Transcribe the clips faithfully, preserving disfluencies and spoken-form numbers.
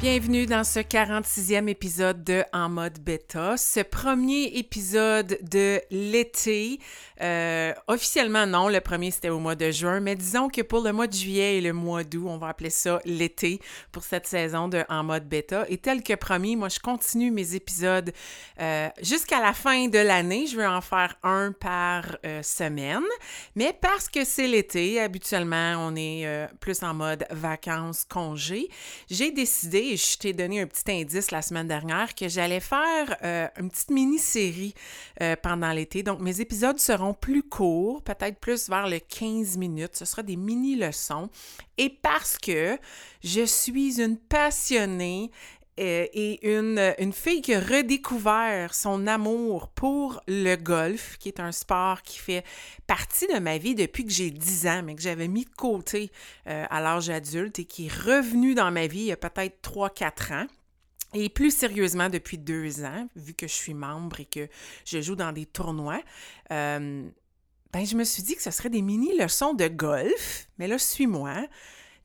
Bienvenue dans ce quarante-sixième épisode de En mode bêta, ce premier épisode de l'été. Euh, officiellement, non, le premier c'était au mois de juin, mais disons que pour le mois de juillet et le mois d'août, on va appeler ça l'été pour cette saison de En mode bêta. Et tel que promis, moi je continue mes épisodes euh, jusqu'à la fin de l'année. Je veux en faire un par euh, semaine, mais parce que c'est l'été, habituellement on est euh, plus en mode vacances, congés, j'ai décidé, et je Je t'ai donné un petit indice la semaine dernière que j'allais faire euh, une petite mini-série euh, pendant l'été. Donc, mes épisodes seront plus courts, peut-être plus vers les quinze minutes. Ce sera des mini-leçons. Et parce que je suis une passionnée euh, et une, une fille qui a redécouvert son amour pour le golf, qui est un sport qui fait partie de ma vie depuis que j'ai dix ans, mais que j'avais mis de côté euh, à l'âge adulte et qui est revenu dans ma vie il y a peut-être trois à quatre ans. Et plus sérieusement, depuis deux ans, vu que je suis membre et que je joue dans des tournois, euh, ben je me suis dit que ce serait des mini-leçons de golf, mais là, suis-moi,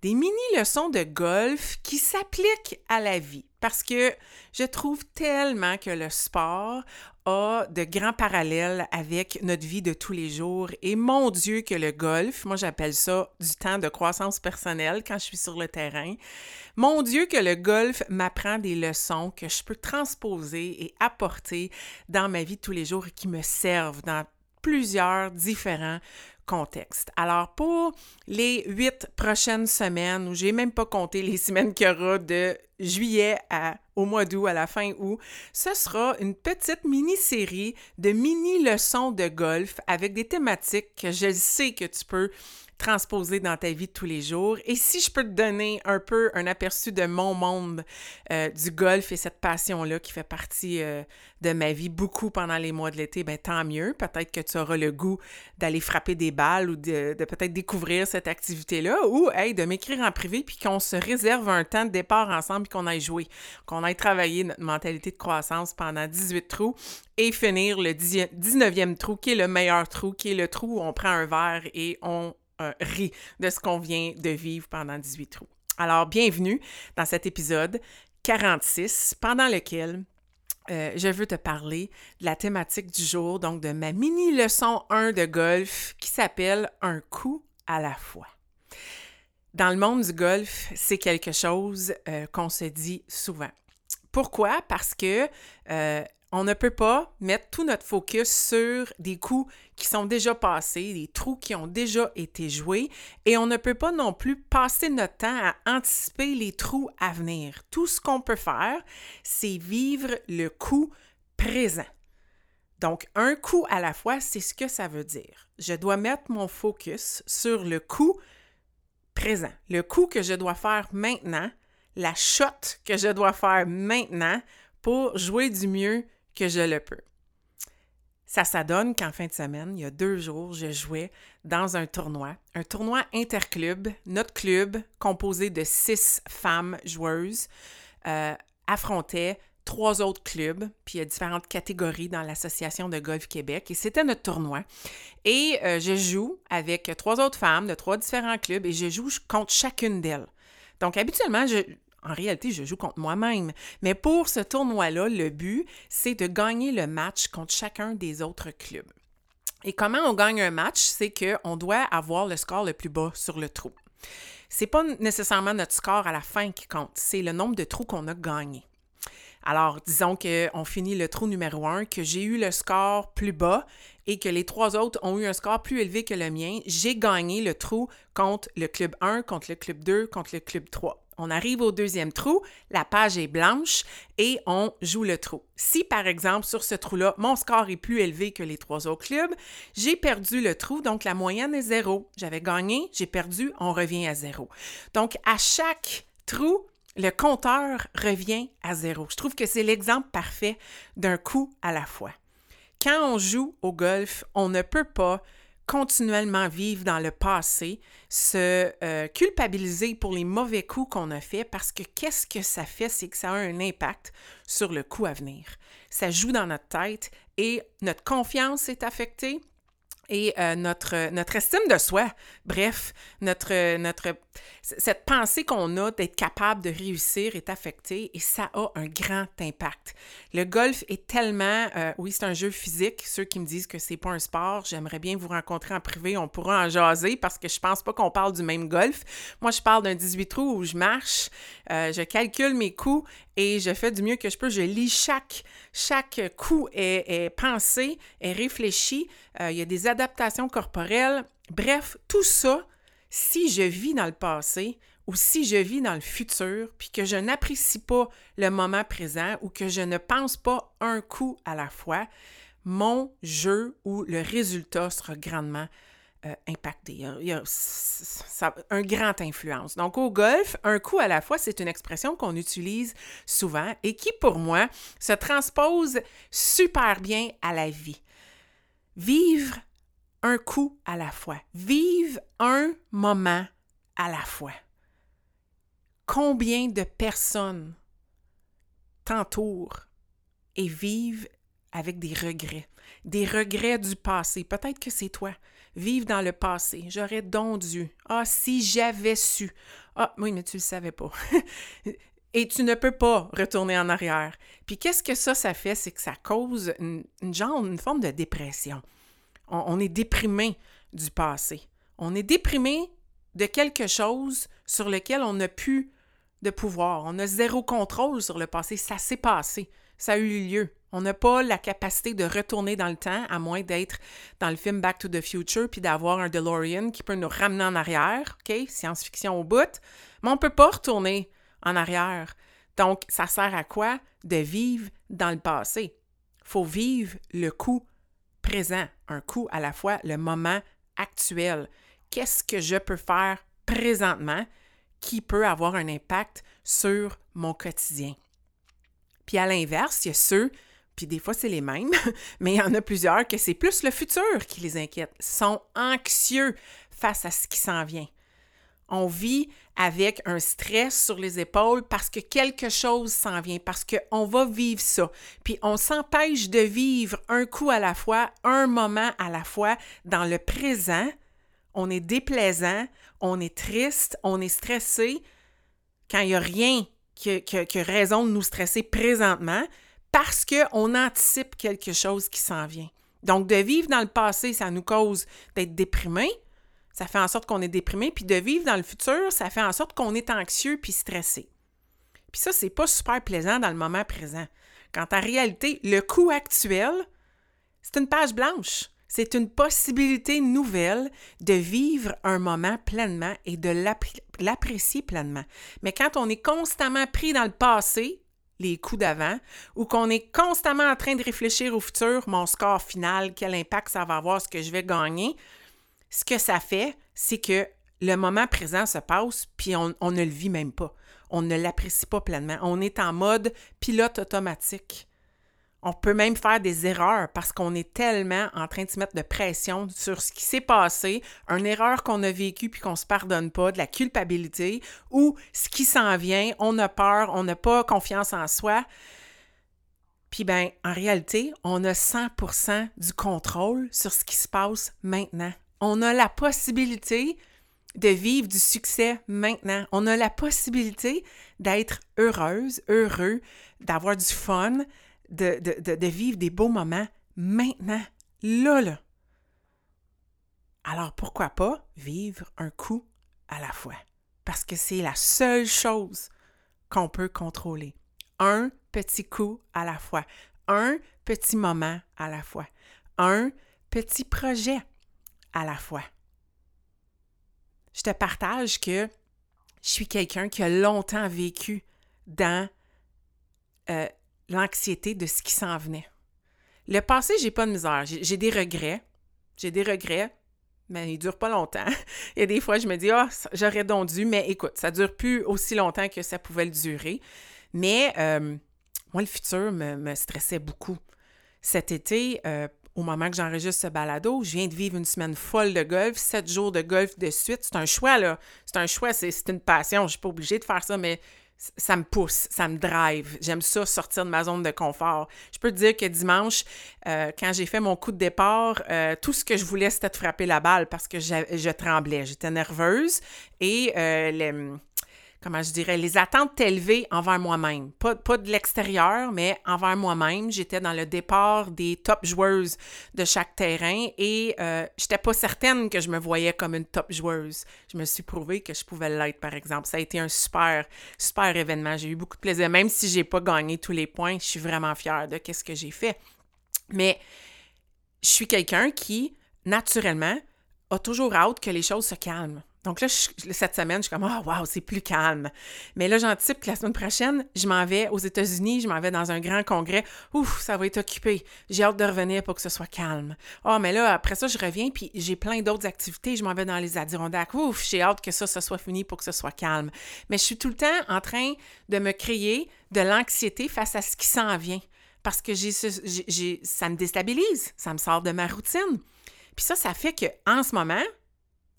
des mini-leçons de golf qui s'appliquent à la vie. Parce que je trouve tellement que le sport a de grands parallèles avec notre vie de tous les jours. Et mon Dieu que le golf, moi j'appelle ça du temps de croissance personnelle quand je suis sur le terrain. Mon Dieu que le golf m'apprend des leçons que je peux transposer et apporter dans ma vie de tous les jours et qui me servent dans plusieurs différents contexte. Alors, pour les huit prochaines semaines, où j'ai même pas compté les semaines qu'il y aura de juillet à, au mois d'août, à la fin août, ce sera une petite mini-série de mini-leçons de golf avec des thématiques que je sais que tu peux transposer dans ta vie de tous les jours. Et si je peux te donner un peu un aperçu de mon monde euh, du golf et cette passion-là qui fait partie euh, de ma vie beaucoup pendant les mois de l'été, bien tant mieux. Peut-être que tu auras le goût d'aller frapper des balles ou de, de peut-être découvrir cette activité-là ou hey, de m'écrire en privé puis qu'on se réserve un temps de départ ensemble puis qu'on aille jouer, qu'on aille travailler notre mentalité de croissance pendant dix-huit trous et finir le dix-neuvième trou qui est le meilleur trou, qui est le trou où on prend un verre et on Euh, rit de ce qu'on vient de vivre pendant dix-huit trous. Alors, bienvenue dans cet épisode quarante-six, pendant lequel euh, je veux te parler de la thématique du jour, donc de ma mini-leçon un de golf qui s'appelle « Un coup à la fois ». Dans le monde du golf, c'est quelque chose euh, qu'on se dit souvent. Pourquoi? Parce que euh, on ne peut pas mettre tout notre focus sur des coups qui sont déjà passés, des trous qui ont déjà été joués, et on ne peut pas non plus passer notre temps à anticiper les trous à venir. Tout ce qu'on peut faire, c'est vivre le coup présent. Donc, un coup à la fois, c'est ce que ça veut dire. Je dois mettre mon focus sur le coup présent, le coup que je dois faire maintenant, la shot que je dois faire maintenant pour jouer du mieux que je le peux. Ça s'adonne qu'en fin de semaine, il y a deux jours, je jouais dans un tournoi, un tournoi interclub, notre club, composé de six femmes joueuses, euh, affrontait trois autres clubs, puis il y a différentes catégories dans l'Association de golf Québec, et c'était notre tournoi. Et euh, je joue avec trois autres femmes de trois différents clubs, et je joue contre chacune d'elles. Donc habituellement, je... En réalité, je joue contre moi-même. Mais pour ce tournoi-là, le but, c'est de gagner le match contre chacun des autres clubs. Et comment on gagne un match? C'est qu'on doit avoir le score le plus bas sur le trou. C'est pas nécessairement notre score à la fin qui compte, c'est le nombre de trous qu'on a gagné. Alors, disons qu'on finit le trou numéro un, que j'ai eu le score plus bas et que les trois autres ont eu un score plus élevé que le mien. J'ai gagné le trou contre le club un, contre le club deux, contre le club trois. On arrive au deuxième trou, la page est blanche et on joue le trou. Si, par exemple, sur ce trou-là, mon score est plus élevé que les trois autres clubs, j'ai perdu le trou, donc la moyenne est zéro. J'avais gagné, j'ai perdu, on revient à zéro. Donc, à chaque trou, le compteur revient à zéro. Je trouve que c'est l'exemple parfait d'un coup à la fois. Quand on joue au golf, on ne peut pas continuellement vivre dans le passé, se euh, culpabiliser pour les mauvais coups qu'on a faits, parce que qu'est-ce que ça fait, c'est que ça a un impact sur le coup à venir. Ça joue dans notre tête et notre confiance est affectée et euh, notre, notre estime de soi. Bref, notre, notre, cette pensée qu'on a d'être capable de réussir est affectée et ça a un grand impact. Le golf est tellement... Euh, oui, c'est un jeu physique. Ceux qui me disent que c'est pas un sport, j'aimerais bien vous rencontrer en privé, on pourra en jaser parce que je pense pas qu'on parle du même golf. Moi, je parle d'un dix-huit trous où je marche, euh, je calcule mes coups et je fais du mieux que je peux. Je lis chaque, chaque coup est, est pensé, est réfléchi. Euh, il y a des adaptations corporelles. Bref, tout ça, si je vis dans le passé ou si je vis dans le futur, puis que je n'apprécie pas le moment présent ou que je ne pense pas un coup à la fois, mon jeu ou le résultat sera grandement euh, impacté. Il y a, il y a ça, un grand influence. Donc, au golf, un coup à la fois, c'est une expression qu'on utilise souvent et qui, pour moi, se transpose super bien à la vie. Vivre un coup à la fois. Vive un moment à la fois. Combien de personnes t'entourent et vivent avec des regrets, des regrets du passé? Peut-être que c'est toi. Vivre dans le passé. J'aurais donc dû. Ah, si j'avais su. Ah, oui, mais tu le savais pas. Et tu ne peux pas retourner en arrière. Puis qu'est-ce que ça, ça fait? C'est que ça cause une, une genre, une forme de dépression. On est déprimé du passé. On est déprimé de quelque chose sur lequel on n'a plus de pouvoir. On a zéro contrôle sur le passé. Ça s'est passé. Ça a eu lieu. On n'a pas la capacité de retourner dans le temps, à moins d'être dans le film Back to the Future puis d'avoir un DeLorean qui peut nous ramener en arrière. OK? Science-fiction au bout. Mais on ne peut pas retourner en arrière. Donc, ça sert à quoi? De vivre dans le passé. Il faut vivre le coup présent, un coup à la fois, le moment actuel. Qu'est-ce que je peux faire présentement qui peut avoir un impact sur mon quotidien? Puis à l'inverse, il y a ceux, puis des fois c'est les mêmes, mais il y en a plusieurs que c'est plus le futur qui les inquiète, sont anxieux face à ce qui s'en vient. On vit avec un stress sur les épaules parce que quelque chose s'en vient, parce qu'on va vivre ça. Puis on s'empêche de vivre un coup à la fois, un moment à la fois dans le présent. On est déplaisant, on est triste, on est stressé quand il n'y a rien que, que, que raison de nous stresser présentement parce qu'on anticipe quelque chose qui s'en vient. Donc, de vivre dans le passé, ça nous cause d'être déprimé. Ça fait en sorte qu'on est déprimé, puis de vivre dans le futur, ça fait en sorte qu'on est anxieux puis stressé. Puis ça, c'est pas super plaisant dans le moment présent. Quand en réalité, le coup actuel, c'est une page blanche. C'est une possibilité nouvelle de vivre un moment pleinement et de l'appré- l'apprécier pleinement. Mais quand on est constamment pris dans le passé, les coups d'avant, ou qu'on est constamment en train de réfléchir au futur, mon score final, quel impact ça va avoir, ce que je vais gagner... Ce que ça fait, c'est que le moment présent se passe, puis on, on ne le vit même pas. On ne l'apprécie pas pleinement. On est en mode pilote automatique. On peut même faire des erreurs parce qu'on est tellement en train de se mettre de pression sur ce qui s'est passé, une erreur qu'on a vécue puis qu'on ne se pardonne pas, de la culpabilité, ou ce qui s'en vient, on a peur, on n'a pas confiance en soi. Puis bien, en réalité, on a cent pour cent du contrôle sur ce qui se passe maintenant. On a la possibilité de vivre du succès maintenant. On a la possibilité d'être heureuse, heureux, d'avoir du fun, de, de, de, de vivre des beaux moments maintenant, là, là. Alors, pourquoi pas vivre un coup à la fois? Parce que c'est la seule chose qu'on peut contrôler. Un petit coup à la fois. Un petit moment à la fois. Un petit projet à la fois. Je te partage que je suis quelqu'un qui a longtemps vécu dans euh, l'anxiété de ce qui s'en venait. Le passé, j'ai pas de misère. J'ai, j'ai des regrets. J'ai des regrets, mais ils durent pas longtemps. Et des fois, je me dis, ah, oh, j'aurais donc dû, mais écoute, ça dure plus aussi longtemps que ça pouvait le durer. Mais euh, moi, le futur me, me stressait beaucoup. Cet été, euh, au moment que j'enregistre ce balado, je viens de vivre une semaine folle de golf, sept jours de golf de suite. C'est un choix, là. C'est un choix, c'est, c'est une passion. Je suis pas obligée de faire ça, mais ça me pousse, ça me drive. J'aime ça, sortir de ma zone de confort. Je peux te dire que dimanche, euh, quand j'ai fait mon coup de départ, euh, tout ce que je voulais, c'était de frapper la balle parce que je, je tremblais. J'étais nerveuse et euh, les, comment je dirais, les attentes élevées envers moi-même. Pas, pas de l'extérieur, mais envers moi-même. J'étais dans le départ des top joueuses de chaque terrain et euh, je n'étais pas certaine que je me voyais comme une top joueuse. Je me suis prouvé que je pouvais l'être, par exemple. Ça a été un super, super événement. J'ai eu beaucoup de plaisir. Même si je n'ai pas gagné tous les points, je suis vraiment fière de ce que j'ai fait. Mais je suis quelqu'un qui, naturellement, a toujours hâte que les choses se calment. Donc là, je, cette semaine, je suis comme « Ah, oh, wow, c'est plus calme ». Mais là, j'anticipe que la semaine prochaine, je m'en vais aux États-Unis, je m'en vais dans un grand congrès. Ouf, ça va être occupé. J'ai hâte de revenir pour que ce soit calme. Ah, oh, mais là, après ça, je reviens, puis j'ai plein d'autres activités. Je m'en vais dans les Adirondacks. Ouf, j'ai hâte que ça, ça soit fini pour que ce soit calme. Mais je suis tout le temps en train de me créer de l'anxiété face à ce qui s'en vient. Parce que j'ai, j'ai, j'ai, ça me déstabilise, ça me sort de ma routine. Puis ça, ça fait qu'en ce moment...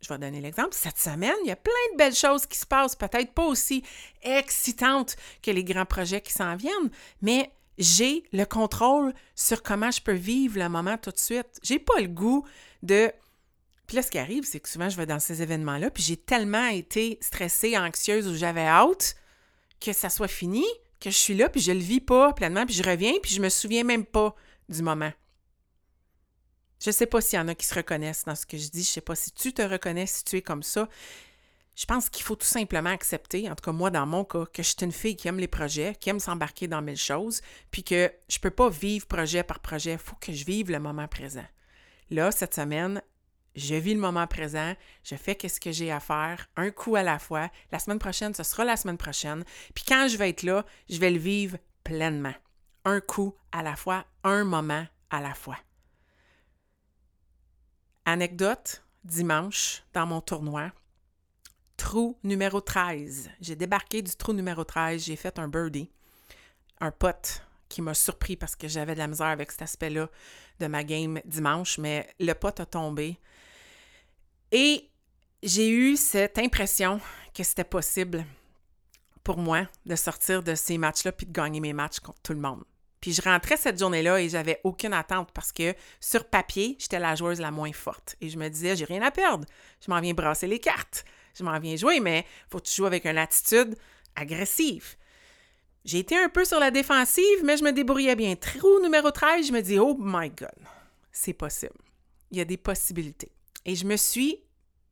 Je vais donner l'exemple. Cette semaine, il y a plein de belles choses qui se passent, peut-être pas aussi excitantes que les grands projets qui s'en viennent, mais j'ai le contrôle sur comment je peux vivre le moment tout de suite. J'ai pas le goût de... Puis là, ce qui arrive, c'est que souvent, je vais dans ces événements-là, puis j'ai tellement été stressée, anxieuse, ou j'avais hâte que ça soit fini, que je suis là, puis je le vis pas pleinement, puis je reviens, puis je me souviens même pas du moment. Je ne sais pas s'il y en a qui se reconnaissent dans ce que je dis. Je ne sais pas si tu te reconnais, si tu es comme ça. Je pense qu'il faut tout simplement accepter, en tout cas moi dans mon cas, que je suis une fille qui aime les projets, qui aime s'embarquer dans mille choses, puis que je ne peux pas vivre projet par projet. Il faut que je vive le moment présent. Là, cette semaine, je vis le moment présent, je fais ce que j'ai à faire, un coup à la fois. La semaine prochaine, ce sera la semaine prochaine. Puis quand je vais être là, je vais le vivre pleinement. Un coup à la fois, un moment à la fois. Anecdote, dimanche, dans mon tournoi, trou numéro treize. J'ai débarqué du trou numéro treize, j'ai fait un birdie. Un putt qui m'a surpris parce que j'avais de la misère avec cet aspect-là de ma game dimanche, mais le putt a tombé. Et j'ai eu cette impression que c'était possible pour moi de sortir de ces matchs-là puis de gagner mes matchs contre tout le monde. Puis je rentrais cette journée-là et j'avais aucune attente parce que sur papier, j'étais la joueuse la moins forte. Et je me disais, j'ai rien à perdre. Je m'en viens brasser les cartes. Je m'en viens jouer, mais il faut que tu joues avec une attitude agressive. J'ai été un peu sur la défensive, mais je me débrouillais bien. Trou numéro treize, je me dis, oh my God, c'est possible. Il y a des possibilités. Et je me suis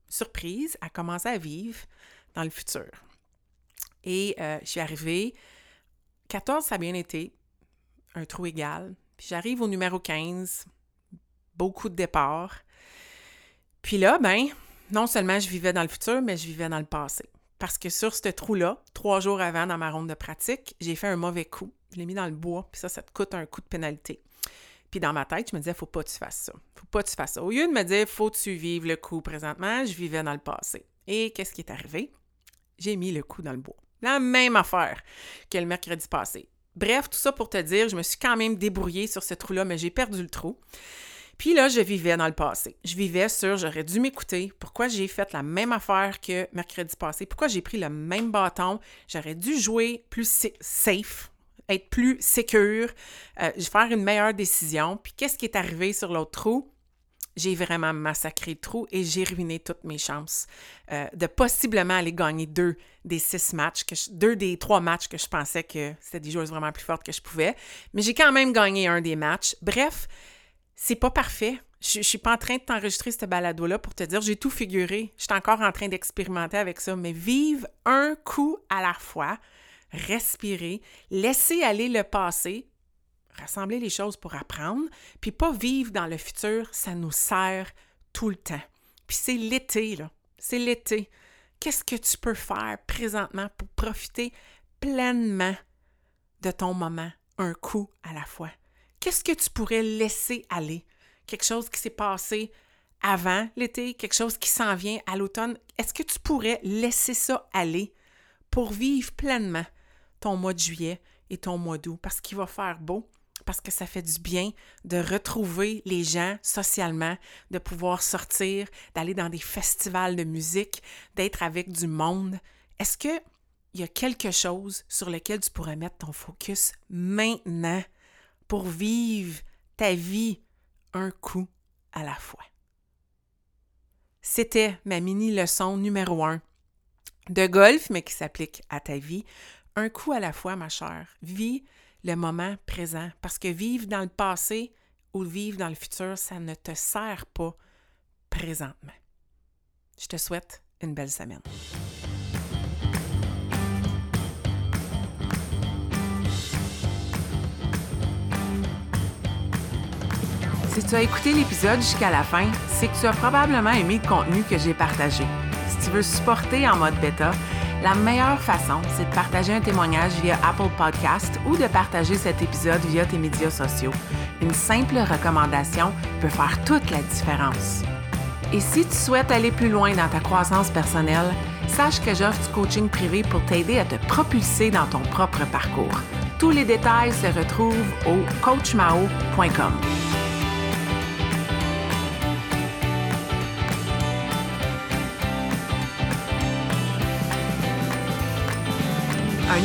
surprise à commencer à vivre dans le futur. Et euh, je suis arrivée, quatorze, ça a bien été. Un trou égal. Puis j'arrive au numéro quinze, beau coup de départ. Puis là, ben, non seulement je vivais dans le futur, mais je vivais dans le passé. Parce que sur ce trou-là, trois jours avant dans ma ronde de pratique, j'ai fait un mauvais coup. Je l'ai mis dans le bois, puis ça, ça te coûte un coup de pénalité. Puis dans ma tête, je me disais, faut pas que tu fasses ça. Faut pas que tu fasses ça. Au lieu de me dire, faut que tu vives le coup présentement, je vivais dans le passé. Et qu'est-ce qui est arrivé? J'ai mis le coup dans le bois. La même affaire que le mercredi passé. Bref, tout ça pour te dire, je me suis quand même débrouillée sur ce trou-là, mais j'ai perdu le trou. Puis là, je vivais dans le passé. Je vivais sur, j'aurais dû m'écouter, pourquoi j'ai fait la même affaire que mercredi passé, pourquoi j'ai pris le même bâton, j'aurais dû jouer plus safe, être plus sécure, euh, faire une meilleure décision. Puis qu'est-ce qui est arrivé sur l'autre trou? J'ai vraiment massacré le trou et j'ai ruiné toutes mes chances euh, de possiblement aller gagner deux des six matchs, que je, deux des trois matchs que je pensais que c'était des joueuses vraiment plus fortes que je pouvais. Mais j'ai quand même gagné un des matchs. Bref, c'est pas parfait. Je, je suis pas en train de t'enregistrer ce balado-là pour te dire j'ai tout figuré. Je suis encore en train d'expérimenter avec ça. Mais vive un coup à la fois, respirer, laisser aller le passé, rassembler les choses pour apprendre, puis pas vivre dans le futur, ça nous sert tout le temps. Puis c'est l'été, là. C'est l'été. qu'est-ce que tu peux faire présentement pour profiter pleinement de ton moment, un coup à la fois? Qu'est-ce que tu pourrais laisser aller? Quelque chose qui s'est passé avant l'été, quelque chose qui s'en vient à l'automne. Est-ce que tu pourrais laisser ça aller pour vivre pleinement ton mois de juillet et ton mois d'août? Parce qu'il va faire beau, parce que ça fait du bien de retrouver les gens socialement, de pouvoir sortir, d'aller dans des festivals de musique, d'être avec du monde. Est-ce qu'il y a quelque chose sur lequel tu pourrais mettre ton focus maintenant pour vivre ta vie un coup à la fois? C'était ma mini-leçon numéro un de golf, mais qui s'applique à ta vie. Un coup à la fois, ma chère. Vis le moment présent, parce que vivre dans le passé ou vivre dans le futur, ça ne te sert pas présentement. Je te souhaite une belle semaine. Si tu as écouté l'épisode jusqu'à la fin, c'est que tu as probablement aimé le contenu que j'ai partagé. Si tu veux supporter En mode bêta, la meilleure façon, c'est de partager un témoignage via Apple Podcast ou de partager cet épisode via tes médias sociaux. Une simple recommandation peut faire toute la différence. Et si tu souhaites aller plus loin dans ta croissance personnelle, sache que j'offre du coaching privé pour t'aider à te propulser dans ton propre parcours. Tous les détails se retrouvent au coach mao point com. Un